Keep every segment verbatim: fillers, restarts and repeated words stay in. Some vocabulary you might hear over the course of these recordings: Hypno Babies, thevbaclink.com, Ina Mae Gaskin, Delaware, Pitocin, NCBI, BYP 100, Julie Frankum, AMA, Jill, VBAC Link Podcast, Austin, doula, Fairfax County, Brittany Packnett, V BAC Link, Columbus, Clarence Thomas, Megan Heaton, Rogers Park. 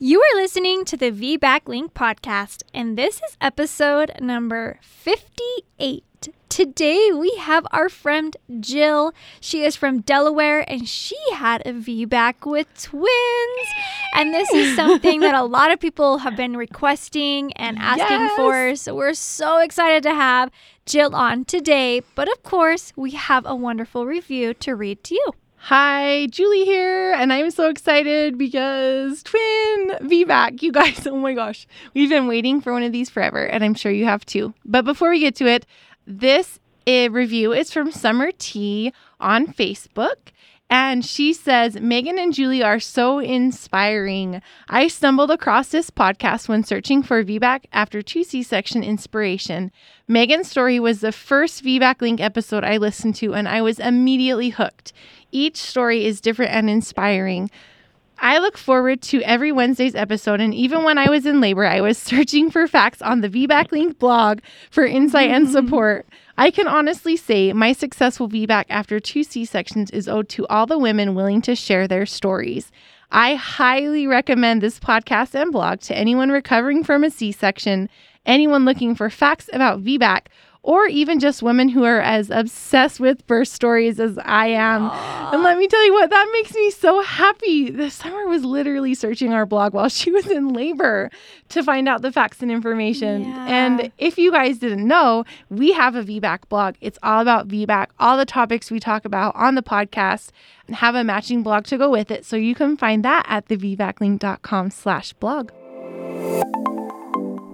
You are listening to the V BAC Link Podcast, and this is episode number fifty-eight. Today, we have our friend Jill. She is from Delaware, and she had a V BAC with twins. And this is something that a lot of people have been requesting and asking yes. for, so we're so excited to have Jill on today. But of course, we have a wonderful review to read to you. Hi, Julie here, and I'm so excited because twin V BAC, you guys, oh my gosh, we've been waiting for one of these forever, and I'm sure you have too. But before we get to it, this uh, review is from Summer Tea on Facebook, and she says, Megan and Julie are so inspiring. I stumbled across this podcast when searching for V BAC after two C-section inspiration. Megan's story was the first V BAC Link episode I listened to, and I was immediately hooked. Each story is different and inspiring. I look forward to every Wednesday's episode, and even when I was in labor, I was searching for facts on the V BAC Link blog for insight and support. I can honestly say my successful V BAC after two C-sections is owed to all the women willing to share their stories. I highly recommend this podcast and blog to anyone recovering from a C-section, anyone looking for facts about V BAC, or even just women who are as obsessed with birth stories as I am. Aww. And let me tell you what, that makes me so happy. This summer was literally searching our blog while she was in labor to find out the facts and information. Yeah. And if you guys didn't know, we have a V BAC blog. It's all about V BAC, all the topics we talk about on the podcast, and have a matching blog to go with it. So you can find that at the v bac link dot com slash blog.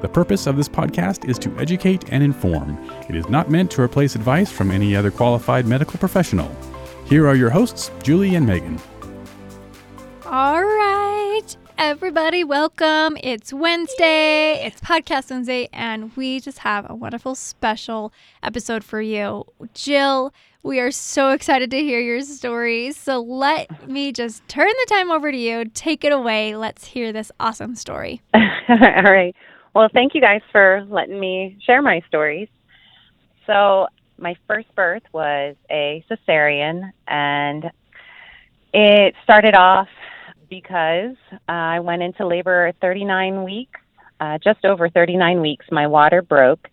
The purpose of this podcast is to educate and inform. It is not meant to replace advice from any other qualified medical professional. Here are your hosts, Julie and Megan. All right, everybody, welcome. It's Wednesday, it's Podcast Wednesday, and we just have a wonderful special episode for you. Jill, we are so excited to hear your story. So let me just turn the time over to you. Take it away. Let's hear this awesome story. All right. Well, thank you guys for letting me share my stories. So my first birth was a cesarean, and it started off because uh, I went into labor thirty-nine weeks, uh, just over thirty-nine weeks. My water broke,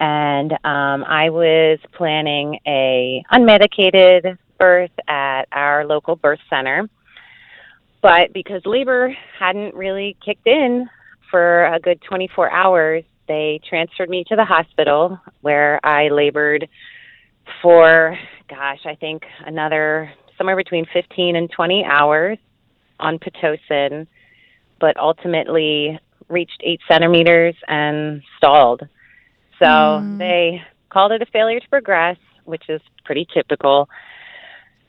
and um, I was planning a unmedicated birth at our local birth center. But because labor hadn't really kicked in for a good twenty-four hours, they transferred me to the hospital where I labored for, gosh, I think another somewhere between fifteen and twenty hours on Pitocin, but ultimately reached eight centimeters and stalled. So mm. they called it a failure to progress, which is pretty typical.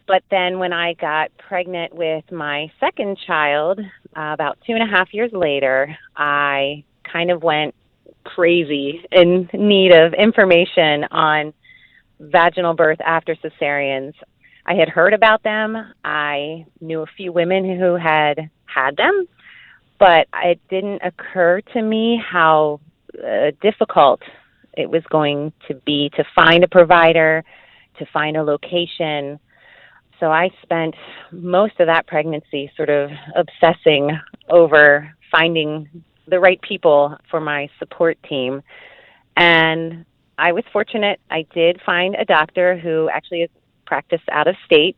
But then when I got pregnant with my second child, uh, about two and a half years later, I kind of went crazy in need of information on vaginal birth after cesareans. I had heard about them. I knew a few women who had had them, but it didn't occur to me how uh, difficult it was going to be to find a provider, to find a location. So I spent most of that pregnancy sort of obsessing over finding the right people for my support team. And I was fortunate. I did find a doctor who actually is practiced out of state.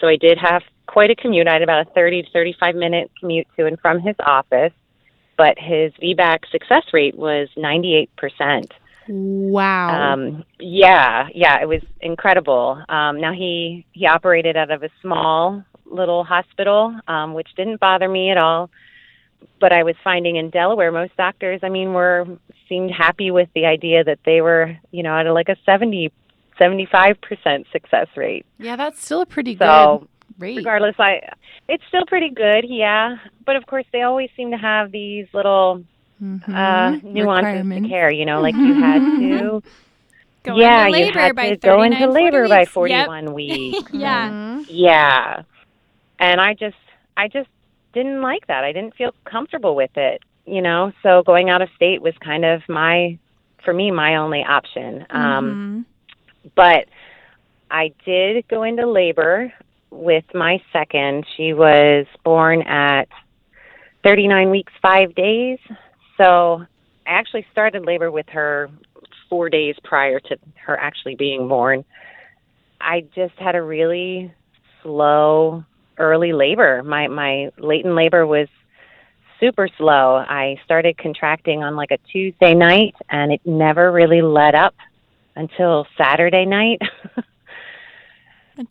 So I did have quite a commute. I had about a thirty to thirty-five minute commute to and from his office. But his V BAC success rate was ninety-eight percent. Wow. Um, yeah, yeah, it was incredible. Um, now, he, he operated out of a small little hospital, um, which didn't bother me at all. But I was finding in Delaware, most doctors, I mean, were seemed happy with the idea that they were, you know, at like a seventy, seventy-five percent success rate. Yeah, that's still a pretty so, good rate. Regardless, I, it's still pretty good, yeah. But, of course, they always seem to have these little mm-hmm. uh, nuances to care. You know, like you had to go yeah, into labor you had by to go into labor by forty-one yep. weeks. yeah, mm-hmm. yeah. And I just, I just didn't like that. I didn't feel comfortable with it. You know, so going out of state was kind of my, for me, my only option. Mm-hmm. Um, but I did go into labor with my second. She was born at thirty-nine weeks, five days. So I actually started labor with her four days prior to her actually being born. I just had a really slow early labor. My, my latent labor was super slow. I started contracting on like a Tuesday night, and it never really let up until Saturday night,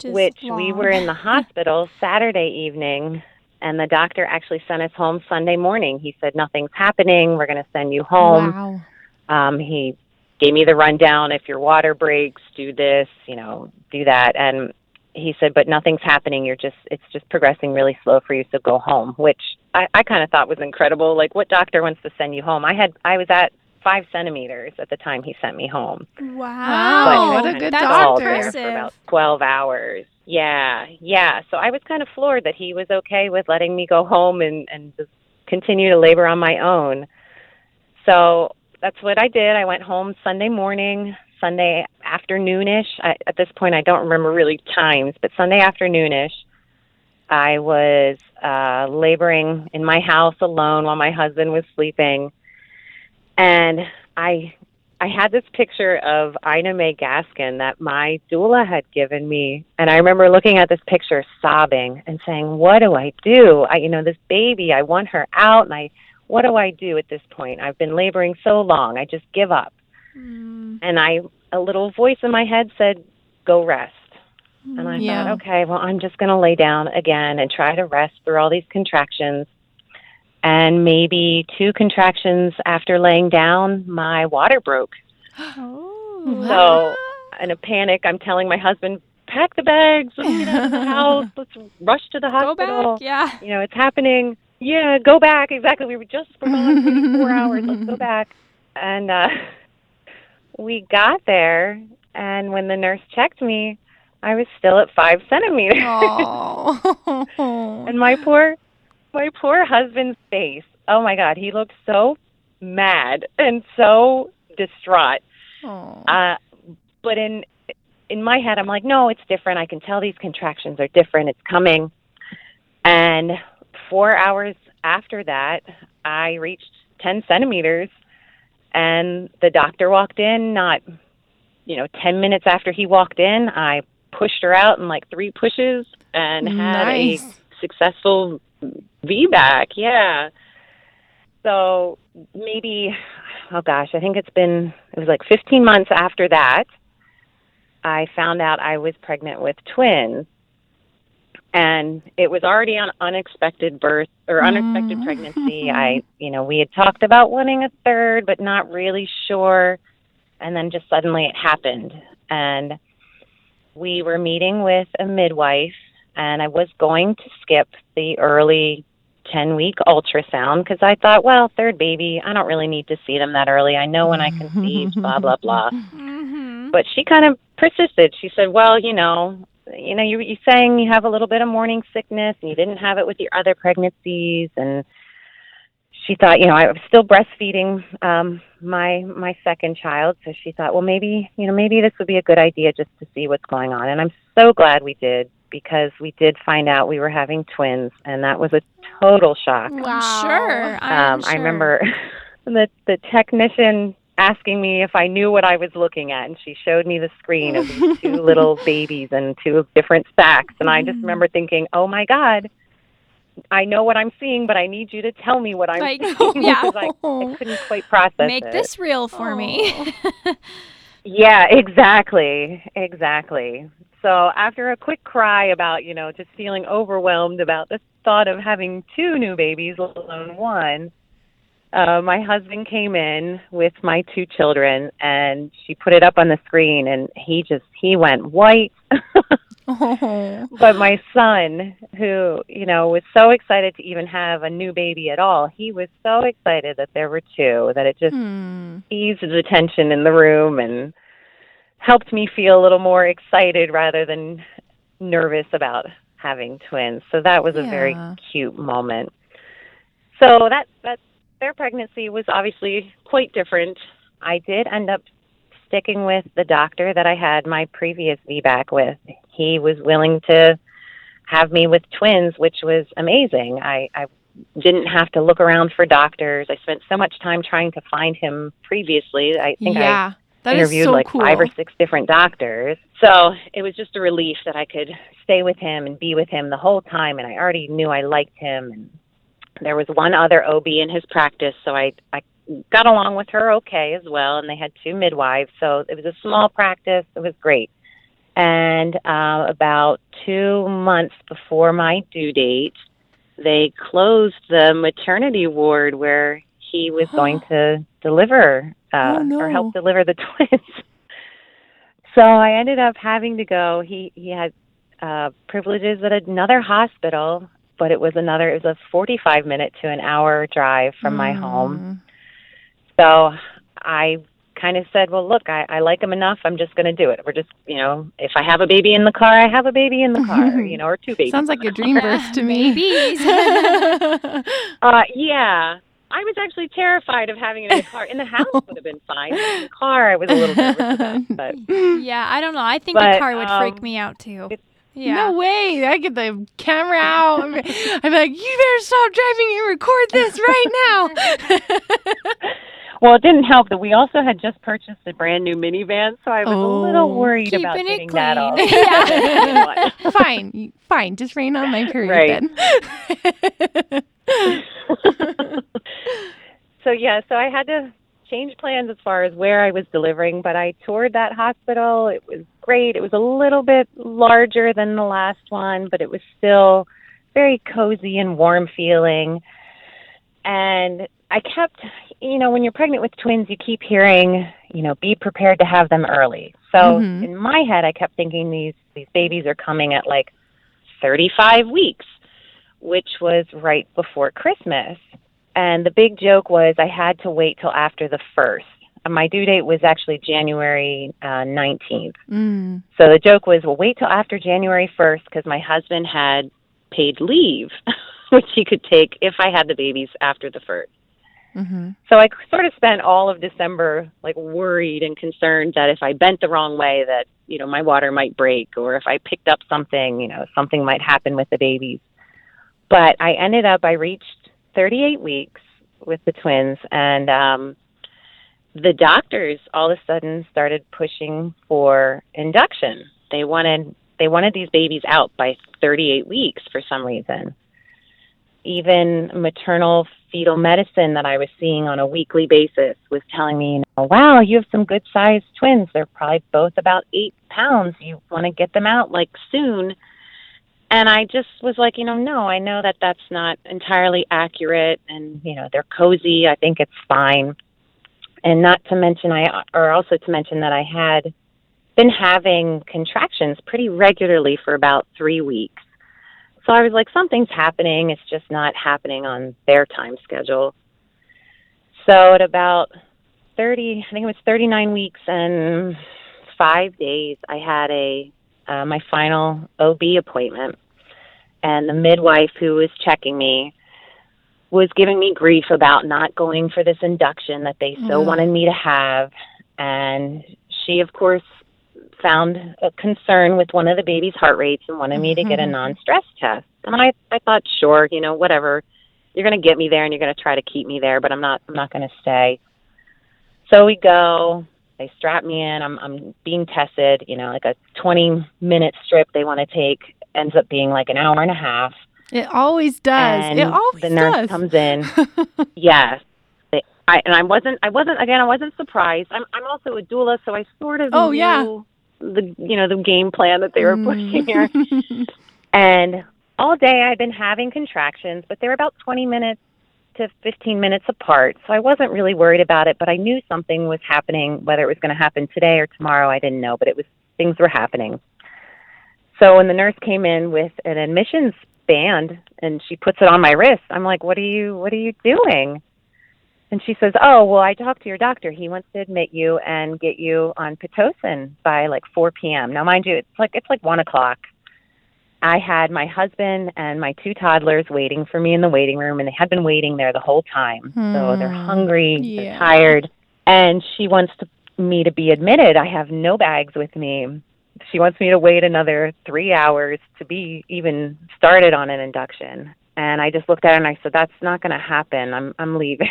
which long. we were in the hospital Saturday evening, and the doctor actually sent us home Sunday morning. He said, nothing's happening. We're going to send you home. Wow. Um, he gave me the rundown. If your water breaks, do this, you know, do that. And he said, but nothing's happening. You're just, it's just progressing really slow for you. So go home, which I, I kind of thought was incredible. Like, what doctor wants to send you home? I had, I was at five centimeters at the time he sent me home. Wow. But what a good doctor. I was there for about twelve hours. Yeah. Yeah. So I was kind of floored that he was okay with letting me go home and, and just continue to labor on my own. So that's what I did. I went home Sunday morning, Sunday afternoonish. I, at this point, I don't remember really times, but Sunday afternoonish, I was uh, laboring in my house alone while my husband was sleeping, and I I had this picture of Ina Mae Gaskin that my doula had given me, and I remember looking at this picture, sobbing and saying, "What do I do? I, you know, this baby, I want her out, and I, what do I do at this point? I've been laboring so long, I just give up." Mm. And I, a little voice in my head said, go rest. And I yeah. thought, okay, well, I'm just going to lay down again and try to rest through all these contractions. And maybe two contractions after laying down, my water broke. Oh, wow. So in a panic, I'm telling my husband, pack the bags, let's get out of the house, let's rush to the hospital. Go back, yeah. You know, it's happening. Yeah, go back. Exactly. We were just for four hours. Let's go back. And, uh, we got there, and when the nurse checked me, I was still at five centimeters. And my poor, my poor husband's face, oh, my God, he looked so mad and so distraught. Uh, but in in my head, I'm like, no, it's different. I can tell these contractions are different. It's coming. And four hours after that, I reached ten centimeters. And the doctor walked in, not, you know, ten minutes after he walked in, I pushed her out in like three pushes and had nice. a successful V BAC. Yeah. So maybe, oh gosh, I think it's been, it was like fifteen months after that, I found out I was pregnant with twins. And it was already an unexpected birth or unexpected mm. pregnancy. I, you know, we had talked about wanting a third, but not really sure. And then just suddenly it happened. And we were meeting with a midwife, and I was going to skip the early ten-week ultrasound because I thought, well, third baby, I don't really need to see them that early. I know when I conceived, blah, blah, blah. Mm-hmm. But she kind of persisted. She said, well, you know, you know, you, you're saying you have a little bit of morning sickness and you didn't have it with your other pregnancies. And she thought, you know, I was still breastfeeding um, my my second child. So she thought, well, maybe, you know, maybe this would be a good idea just to see what's going on. And I'm so glad we did, because we did find out we were having twins, and that was a total shock. Wow. I'm sure. I'm um, sure. I remember the, the technician asking me if I knew what I was looking at, and she showed me the screen of these two little babies and two different sacks, and I just remember thinking, oh my God, I know what I'm seeing, but I need you to tell me what I'm like, seeing, yeah. because I, I couldn't quite process Make it. Make this real for oh. me. Yeah, exactly, exactly. So after a quick cry about, you know, just feeling overwhelmed about the thought of having two new babies, let alone one, uh, my husband came in with my two children, and she put it up on the screen, and he just, he went white. Oh. But my son, who, you know, was so excited to even have a new baby at all, he was so excited that there were two, that it just mm. eased the tension in the room and helped me feel a little more excited rather than nervous about having twins. So that was yeah. a very cute moment. So that, that their pregnancy was obviously quite different. I did end up sticking with the doctor that I had my previous V BAC with. He was willing to have me with twins, which was amazing. I, I didn't have to look around for doctors. I spent so much time trying to find him previously. I think yeah, I interviewed so like cool. five or six different doctors. So it was just a relief that I could stay with him and be with him the whole time. And I already knew I liked him. And there was one other O B in his practice, so I, I got along with her okay as well, and they had two midwives, so it was a small practice. It was great. And uh, about two months before my due date, they closed the maternity ward where he was huh. going to deliver uh, oh, no. or help deliver the twins. So I ended up having to go. He, he had uh, privileges at another hospital, but it was another, it was a forty-five minute to an hour drive from mm. my home. So I kind of said, well, look, I, I like him enough. I'm just going to do it. We're just, you know, if I have a baby in the car, I have a baby in the car, you know, or two babies. Sounds like a dream birth to me. Babies. uh, yeah. I was actually terrified of having it in the car. In the house would have been fine. In the car, I was a little nervous about, but yeah, I don't know. I think but, the car would um, freak me out too. Yeah. No way. I get the camera out. I'm like, you better stop driving and record this right now. Well, it didn't help that we also had just purchased a brand new minivan, so I was oh, a little worried about getting clean. That off. Yeah. fine. Fine. Just rain on my period right. then. So, yeah, so I had to change plans as far as where I was delivering, but I toured that hospital. It was great. It was a little bit larger than the last one, but it was still very cozy and warm feeling. And I kept, you know, when you're pregnant with twins, you keep hearing, you know, be prepared to have them early. So mm-hmm. in my head, I kept thinking these, these babies are coming at like thirty-five weeks, which was right before Christmas. And the big joke was I had to wait till after the first. My due date was actually January uh, nineteenth. Mm. So the joke was, well, wait till after January first because my husband had paid leave, which he could take if I had the babies after the first. Mm-hmm. So I sort of spent all of December like worried and concerned that if I bent the wrong way that, you know, my water might break, or if I picked up something, you know, something might happen with the babies. But I ended up, I reached thirty-eight weeks with the twins, and um, the doctors all of a sudden started pushing for induction. They wanted they wanted these babies out by thirty-eight weeks for some reason. Even maternal fetal medicine that I was seeing on a weekly basis was telling me, you know, wow, you have some good-sized twins. They're probably both about eight pounds. You want to get them out, like, soon. And I just was like, you know, no, I know that that's not entirely accurate, and, you know, they're cozy. I think it's fine. And not to mention, I, or also to mention that I had been having contractions pretty regularly for about three weeks. So I was like, something's happening. It's just not happening on their time schedule. So at about thirty, I think it was thirty-nine weeks and five days, I had a uh, my final O B appointment. And the midwife who was checking me was giving me grief about not going for this induction that they so mm-hmm. wanted me to have. And she, of course, found a concern with one of the baby's heart rates and wanted mm-hmm. me to get a non-stress test. And I, I thought, sure, you know, whatever. You're going to get me there and you're going to try to keep me there, but I'm not, I'm not going to stay. So we go. They strap me in. I'm, I'm being tested, you know, like a twenty minute strip they want to take ends up being like an hour and a half. It always does. And it always does. The nurse does. Comes in. Yes. I, and I wasn't, I wasn't, again, I wasn't surprised. I'm, I'm also a doula, so I sort of oh, knew yeah. the, you know, the game plan that they were pushing here. And all day I'd been having contractions, but they were about twenty minutes to fifteen minutes apart, so I wasn't really worried about it, but I knew something was happening, whether it was going to happen today or tomorrow, I didn't know, but it was, things were happening. So when the nurse came in with an admissions band and she puts it on my wrist, I'm like, what are you, what are you doing? And she says, oh, well, I talked to your doctor. He wants to admit you and get you on Pitocin by like four p.m. Now, mind you, it's like, it's like one o'clock. I had my husband and my two toddlers waiting for me in the waiting room, and they had been waiting there the whole time. Mm. So they're hungry, yeah. they're tired, and she wants to, me to be admitted. I have no bags with me. She wants me to wait another three hours to be even started on an induction. And I just looked at her and I said, that's not going to happen. I'm I'm leaving.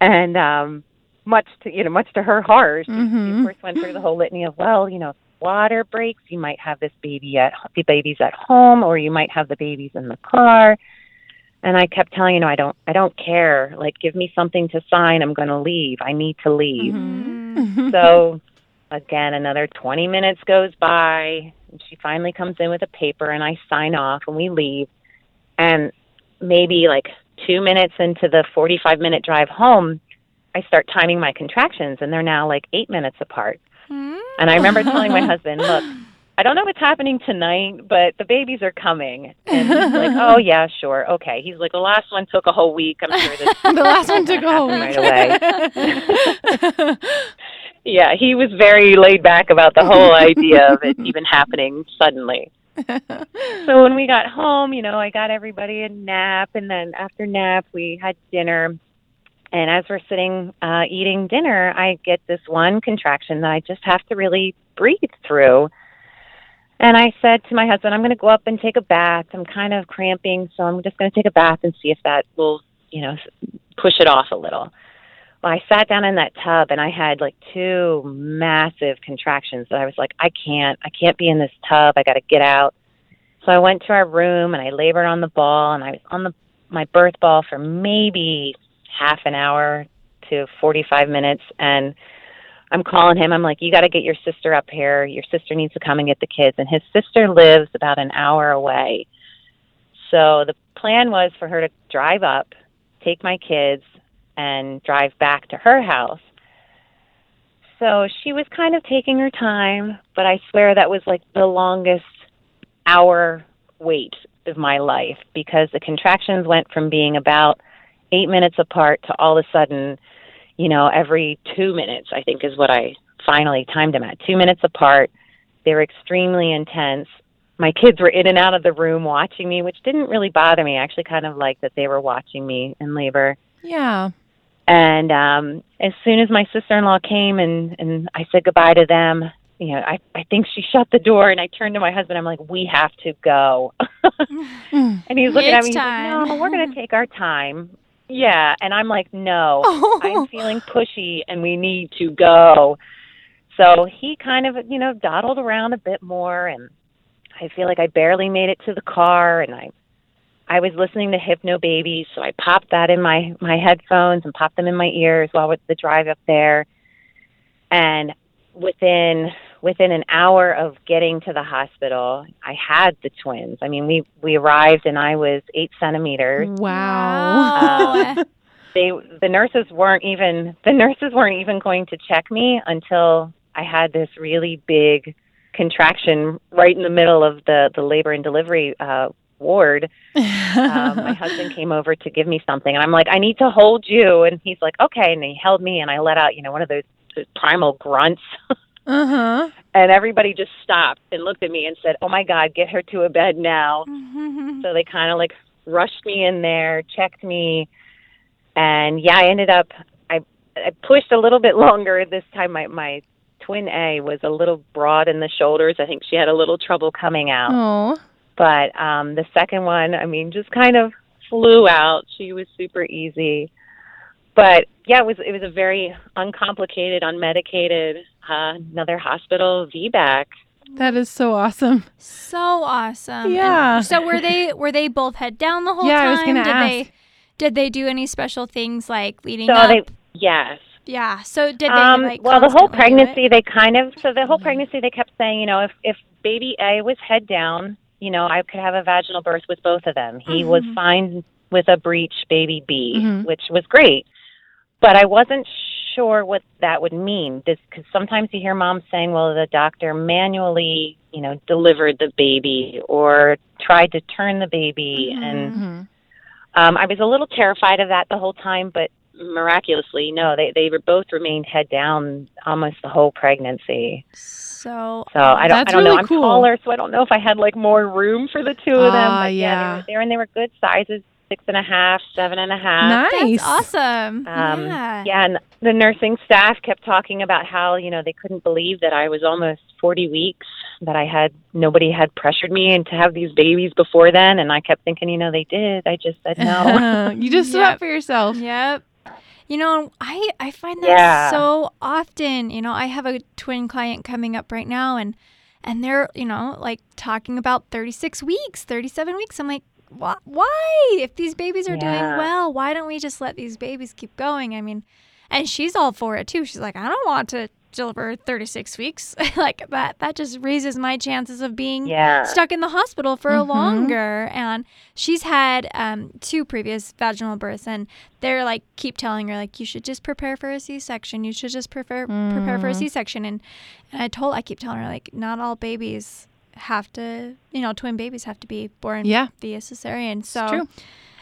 And um, much to, you know, much to her horror, she, mm-hmm. she of course went through the whole litany of, well, you know, water breaks, you might have this baby at the babies at home, or you might have the babies in the car. And I kept telling, you know, I don't, I don't care. Like, give me something to sign. I'm going to leave. I need to leave. Mm-hmm. So again, another twenty minutes goes by. She finally comes in with a paper, and I sign off, and we leave. And maybe like two minutes into the forty-five minute drive home, I start timing my contractions, and they're now like eight minutes apart. Mm. And I remember telling my husband, look, I don't know what's happening tonight, but the babies are coming. And he's like, oh, yeah, sure. Okay. He's like, the last one took a whole week. I'm sure this the last one took a whole week. Right away. Yeah, he was very laid back about the whole idea of it even happening suddenly. So when we got home, you know, I got everybody a nap, and then after nap, we had dinner. And as we're sitting uh, eating dinner, I get this one contraction that I just have to really breathe through. And I said to my husband, I'm going to go up and take a bath. I'm kind of cramping, so I'm just going to take a bath and see if that will, you know, push it off a little. I sat down in that tub, and I had like two massive contractions that I was like, I can't, I can't be in this tub. I got to get out. So I went to our room, and I labored on the ball, and I was on the my birth ball for maybe half an hour to forty-five minutes. And I'm calling him. I'm like, you got to get your sister up here. Your sister needs to come and get the kids. And his sister lives about an hour away. So the plan was for her to drive up, take my kids, and drive back to her house. So she was kind of taking her time, but I swear that was like the longest hour wait of my life, because the contractions went from being about eight minutes apart to all of a sudden, you know, every two minutes, I think is what I finally timed them at. Two minutes apart. They were extremely intense. My kids were in and out of the room watching me, which didn't really bother me. I actually kind of liked that they were watching me in labor. Yeah. And um, as soon as my sister-in-law came and, and I said goodbye to them, you know, I, I think she shut the door, and I turned to my husband. I'm like, we have to go. And he's looking it's at me. He's like, no, we're going to take our time. Yeah. And I'm like, no, oh. I'm feeling pushy and we need to go. So he kind of, you know, dawdled around a bit more, and I feel like I barely made it to the car, and I I was listening to Hypno Babies, so I popped that in my, my headphones and popped them in my ears while with the drive up there. And within within an hour of getting to the hospital, I had the twins. I mean, we, we arrived, and I was eight centimeters. Wow. Um, they the nurses weren't even the nurses weren't even going to check me until I had this really big contraction right in the middle of the, the labor and delivery uh ward. Um, my husband came over to give me something, and I'm like, I need to hold you. And he's like, okay. And he held me, and I let out, you know, one of those, those primal grunts. Uh-huh. And everybody just stopped and looked at me and said, oh my God, get her to a bed now. Mm-hmm. So they kind of like rushed me in there, checked me. And yeah, I ended up, I, I pushed a little bit longer this time. My, my twin A was a little broad in the shoulders. I think she had a little trouble coming out. Oh. But um, the second one, I mean, just kind of flew out. She was super easy. But, yeah, it was it was a very uncomplicated, unmedicated, uh, another hospital V BAC. That is so awesome. So awesome. Yeah. And so were they were they both head down the whole yeah, time? Yeah, I was going to ask. They, did they do any special things like leading so up? They, yes. Yeah. So did they um, like well, the whole pregnancy, they kind of, so the whole pregnancy, they kept saying, you know, if, if baby A was head down, you know, I could have a vaginal birth with both of them. He mm-hmm. was fine with a breech baby bee, mm-hmm. which was great. But I wasn't sure what that would mean, because sometimes you hear moms saying, well, the doctor manually, you know, delivered the baby or tried to turn the baby. Mm-hmm. And um, I was a little terrified of that the whole time, but miraculously, no, they, they were both remained head down almost the whole pregnancy. So, so I don't, I don't really know. I'm cool. taller, so I don't know if I had like more room for the two of uh, them. But yeah, yeah. They were there, and they were good sizes. Six and a half, seven and a half. Nice. That's awesome. Um, yeah. yeah, and the nursing staff kept talking about how, you know, they couldn't believe that I was almost forty weeks, that I had, nobody had pressured me and to have these babies before then. And I kept thinking, you know, they did. I just said no. You just stood yep. up for yourself. Yep. You know, I, I find that yeah. so often. You know, I have a twin client coming up right now, and, and they're, you know, like talking about thirty-six weeks, thirty-seven weeks. I'm like, why? If these babies are yeah. doing well, why don't we just let these babies keep going? I mean, and she's all for it too. She's like, I don't want to deliver thirty-six weeks. Like, that that just raises my chances of being yeah. stuck in the hospital for mm-hmm. longer. And she's had um, two previous vaginal births, and they're like, keep telling her, like, you should just prepare for a C-section. You should just prepare mm. prepare for a C-section. And, and I told, I keep telling her, like, not all babies have to, you know, twin babies have to be born yeah. via cesarean. So, it's true.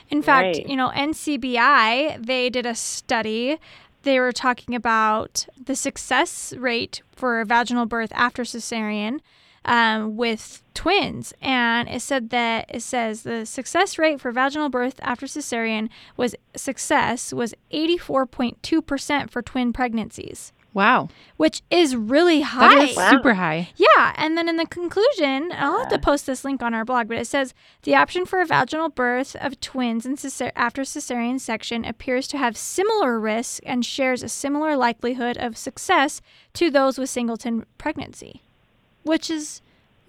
In fact, right. you know, N C B I, they did a study. They were talking about the success rate for vaginal birth after cesarean um, with twins, and it said that it says the success rate for vaginal birth after cesarean was success was eighty-four point two percent for twin pregnancies. Wow. Which is really high. That is wow. super high. Yeah. And then in the conclusion, yeah. I'll have to post this link on our blog, but it says, the option for a vaginal birth of twins in cesare- after cesarean section appears to have similar risk and shares a similar likelihood of success to those with singleton pregnancy, which is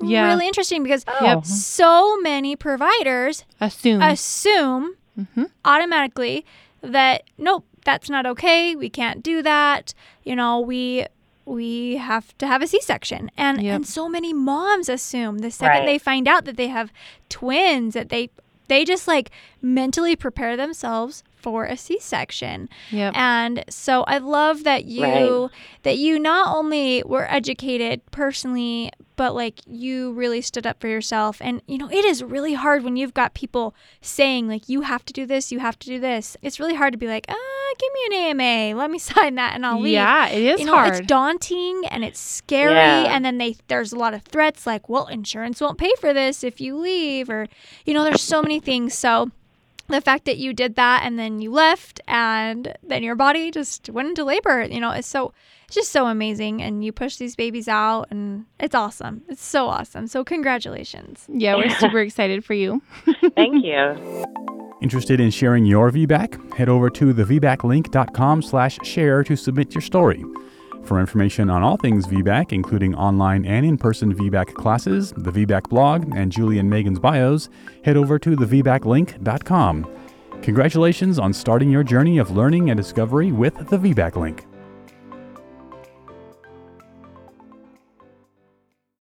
yeah. really interesting because oh. so many providers assume, assume mm-hmm. automatically that, nope, that's not okay. We can't do that. You know, we we have to have a C-section. And yep. and so many moms assume the second right. they find out that they have twins, that they they just like mentally prepare themselves for a C-section. Yep. And so I love that you right. that you not only were educated personally, but like you really stood up for yourself. And you know, it is really hard when you've got people saying like, you have to do this, you have to do this. It's really hard to be like, ah, oh, give me an A M A, let me sign that and I'll leave. Yeah, it is you know, hard. It's daunting and it's scary. Yeah. And then they there's a lot of threats like, well, insurance won't pay for this if you leave, or you know, there's so many things. So the fact that you did that and then you left and then your body just went into labor, you know, it's so, it's just so amazing. And you push these babies out and it's awesome. It's so awesome. So congratulations. Yeah, we're super excited for you. Thank you. Interested in sharing your V BAC? Head over to the v bac link dot com slash share to submit your story. For information on all things V BAC, including online and in-person V BAC classes, the V BAC blog, and Julie and Megan's bios, head over to the v bac link dot com. Congratulations on starting your journey of learning and discovery with the V BAC Link.